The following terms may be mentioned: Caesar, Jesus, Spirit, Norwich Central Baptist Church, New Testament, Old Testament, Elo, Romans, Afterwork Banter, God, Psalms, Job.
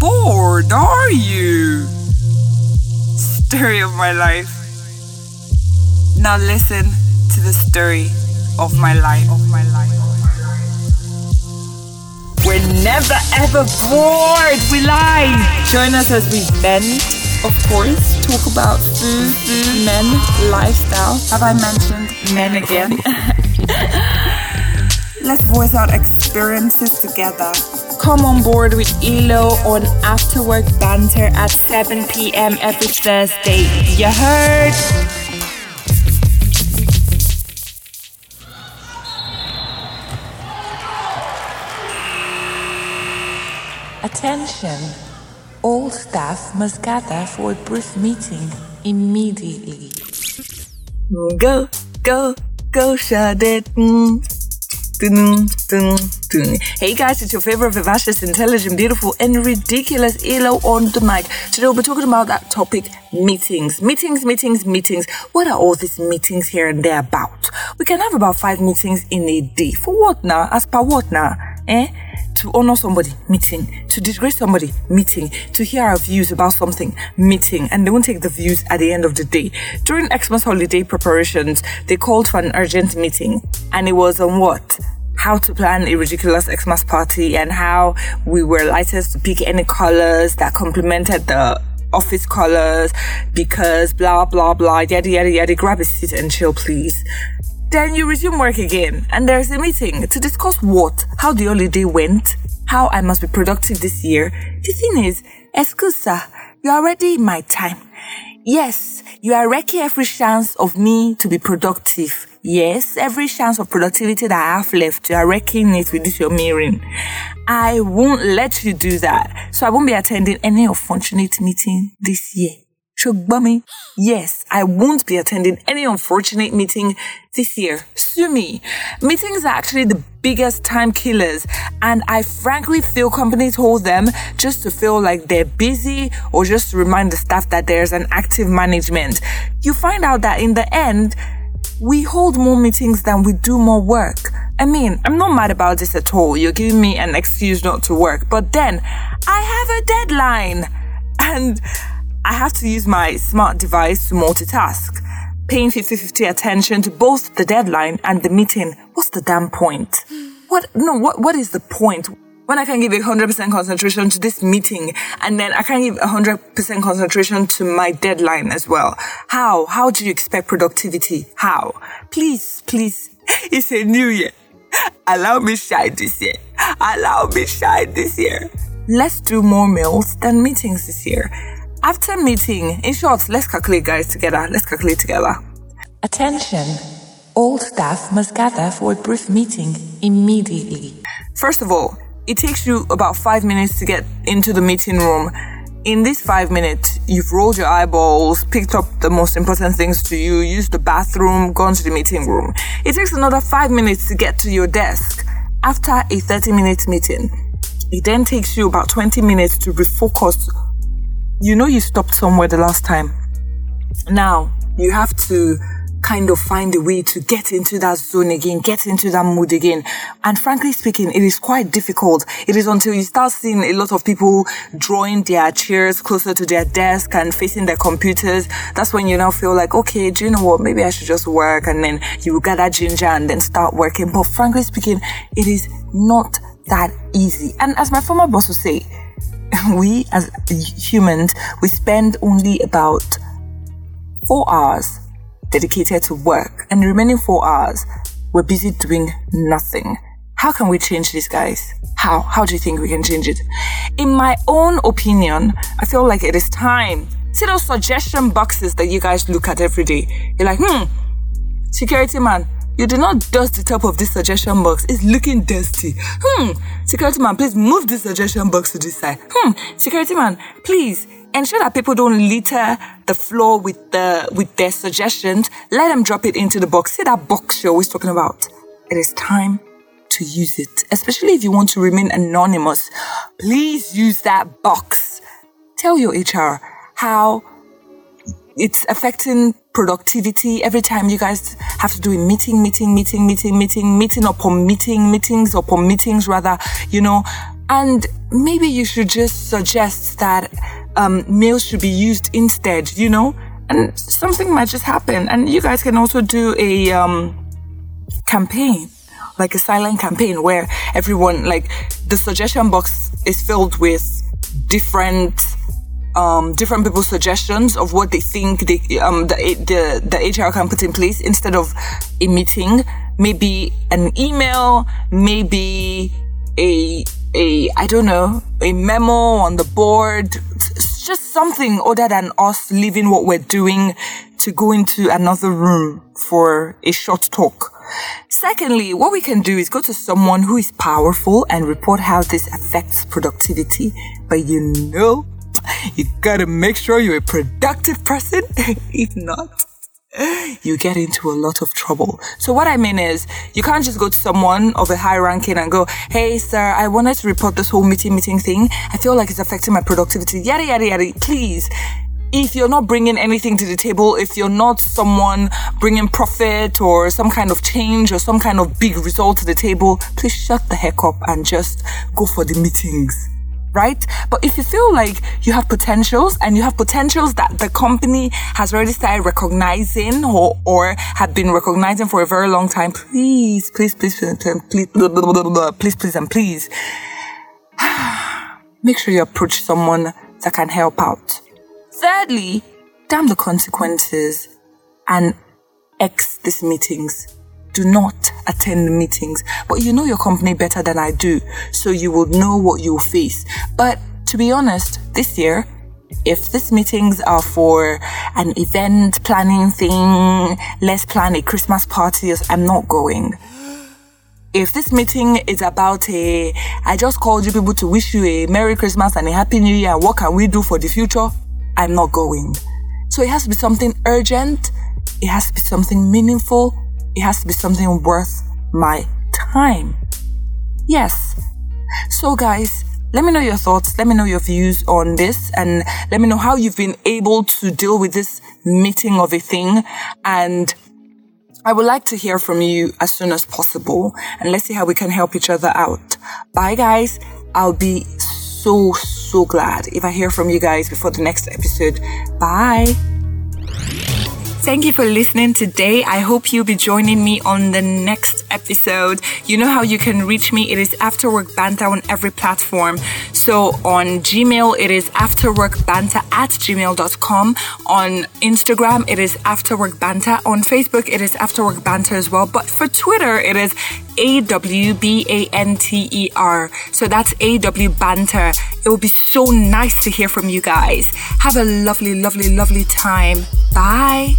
bored, are you? Story of my life. Now listen to the story of my life. We're never ever bored, we lie. Join us as we bend, of course. Talk about food, men, lifestyle. Have I mentioned men again? Let's voice out experiences together. Come on board with Elo on Afterwork Banter at 7 p.m. every Thursday. You heard? Attention! All staff must gather for a brief meeting immediately. Go, go, go, shut it. Hey guys, it's your favorite, vivacious, intelligent, beautiful and ridiculous Elo on the mic. Today we'll be talking about that topic, meetings. Meetings. What are all these meetings here and there about? We can have about 5 meetings in a day. For what now? As per what now? To honor somebody, meeting. To disgrace somebody, meeting. To hear our views about something, meeting. And they won't take the views at the end of the day. During Xmas holiday preparations, they called for an urgent meeting. And it was on what? How to plan a ridiculous Xmas party and how we were licensed to pick any colors that complemented the office colors because blah, blah, blah, yada, yada, yada. Grab a seat and chill, please. Then you resume work again and there's a meeting to discuss what? How the holiday went? How I must be productive this year? The thing is, excusa, you're already in my time. Yes, you are wrecking every chance of me to be productive. Yes, every chance of productivity that I have left, you are wrecking it with this your mirroring. I won't let you do that. So I won't be attending any unfortunate meeting this year. Bummy. Yes, I won't be attending any unfortunate meeting this year. Sue me. Meetings are actually the biggest time killers, and I frankly feel companies hold them just to feel like they're busy or just to remind the staff that there's an active management. You find out that in the end, we hold more meetings than we do more work. I mean, I'm not mad about this at all. You're giving me an excuse not to work, but then I have a deadline and I have to use my smart device to multitask, paying 50-50 attention to both the deadline and the meeting. What's the damn point? What is the point? When I can give 100% concentration to this meeting and then I can give 100% concentration to my deadline as well. How? How do you expect productivity? How? Please, it's a new year. Allow me shine this year. Let's do more meals than meetings this year. After meeting, in short, let's calculate together. Attention. All staff must gather for a brief meeting immediately. First of all, it takes you about 5 minutes to get into the meeting room. In these 5 minutes, you've rolled your eyeballs, picked up the most important things to you, used the bathroom, gone to the meeting room. It takes another 5 minutes to get to your desk after a 30-minute meeting. It then takes you about 20 minutes to refocus. You know you stopped somewhere the last time. Now, you have to kind of find a way to get into that zone again, get into that mood again. And frankly speaking, it is quite difficult. It is until you start seeing a lot of people drawing their chairs closer to their desk and facing their computers. That's when you now feel like, okay, do you know what? Maybe I should just work. And then you gather ginger and then start working. But frankly speaking, it is not that easy. And as my former boss would say, we as humans, we spend only about 4 hours dedicated to work and the remaining 4 hours, we're busy doing nothing. How can we change this, guys? How do you think we can change it? In my own opinion, I feel like it is time. See those suggestion boxes that you guys look at every day? You're like, security man, you did not dust the top of this suggestion box. It's looking dusty. Security man, please move this suggestion box to this side. Security man, please ensure that people don't litter the floor with their suggestions. Let them drop it into the box. See that box you're always talking about? It is time to use it. Especially if you want to remain anonymous. Please use that box. Tell your HR how it's affecting productivity every time you guys have to do a meeting, meetings upon meetings rather, you know, And maybe you should just suggest that mail should be used instead, you know? And something might just happen. And you guys can also do a campaign, like a silent campaign, where everyone, like, the suggestion box is filled with different people's suggestions of what they think the HR can put in place instead of a meeting. Maybe an email, maybe a memo on the board. It's just something other than us leaving what we're doing to go into another room for a short talk. Secondly, what we can do is go to someone who is powerful and report how this affects productivity. But you gotta make sure you're a productive person. If not, you get into a lot of trouble. So what I mean is, you can't just go to someone of a high ranking and go, "Hey, sir, I wanted to report this whole meeting thing. I feel like it's affecting my productivity, yada, yada, yada." Please. If you're not bringing anything to the table, if you're not someone bringing profit or some kind of change or some kind of big result to the table, please shut the heck up and just go for the meetings, right? But if you feel like you have potentials, and you have potentials that the company has already started recognizing or have been recognizing for a very long time, please, make sure you approach someone that can help out. Thirdly, damn the consequences and X these meetings. Do not attend the meetings. But you know your company better than I do, so you will know what you'll face. But to be honest, this year, if these meetings are for an event planning thing, let's plan a Christmas party, I'm not going. If this meeting is about I just called you people to wish you a Merry Christmas and a Happy New Year, what can we do for the future? I'm not going. So it has to be something urgent. It has to be something meaningful. It has to be something worth my time. Yes. So guys, let me know your thoughts. Let me know your views on this. And let me know how you've been able to deal with this meeting of a thing. And I would like to hear from you as soon as possible. And let's see how we can help each other out. Bye, guys. I'll be so glad if I hear from you guys before the next episode. Bye. Thank you for listening today. I hope you'll be joining me on the next episode. You know how you can reach me. It is Afterwork Banter on every platform. So on Gmail, it is afterworkbanter@gmail.com. On Instagram, it is Afterwork Banter. On Facebook, it is Afterwork Banter as well. But for Twitter, it is AWBANTER. So that's AW Banter. It will be so nice to hear from you guys. Have a lovely, lovely, lovely time. Bye.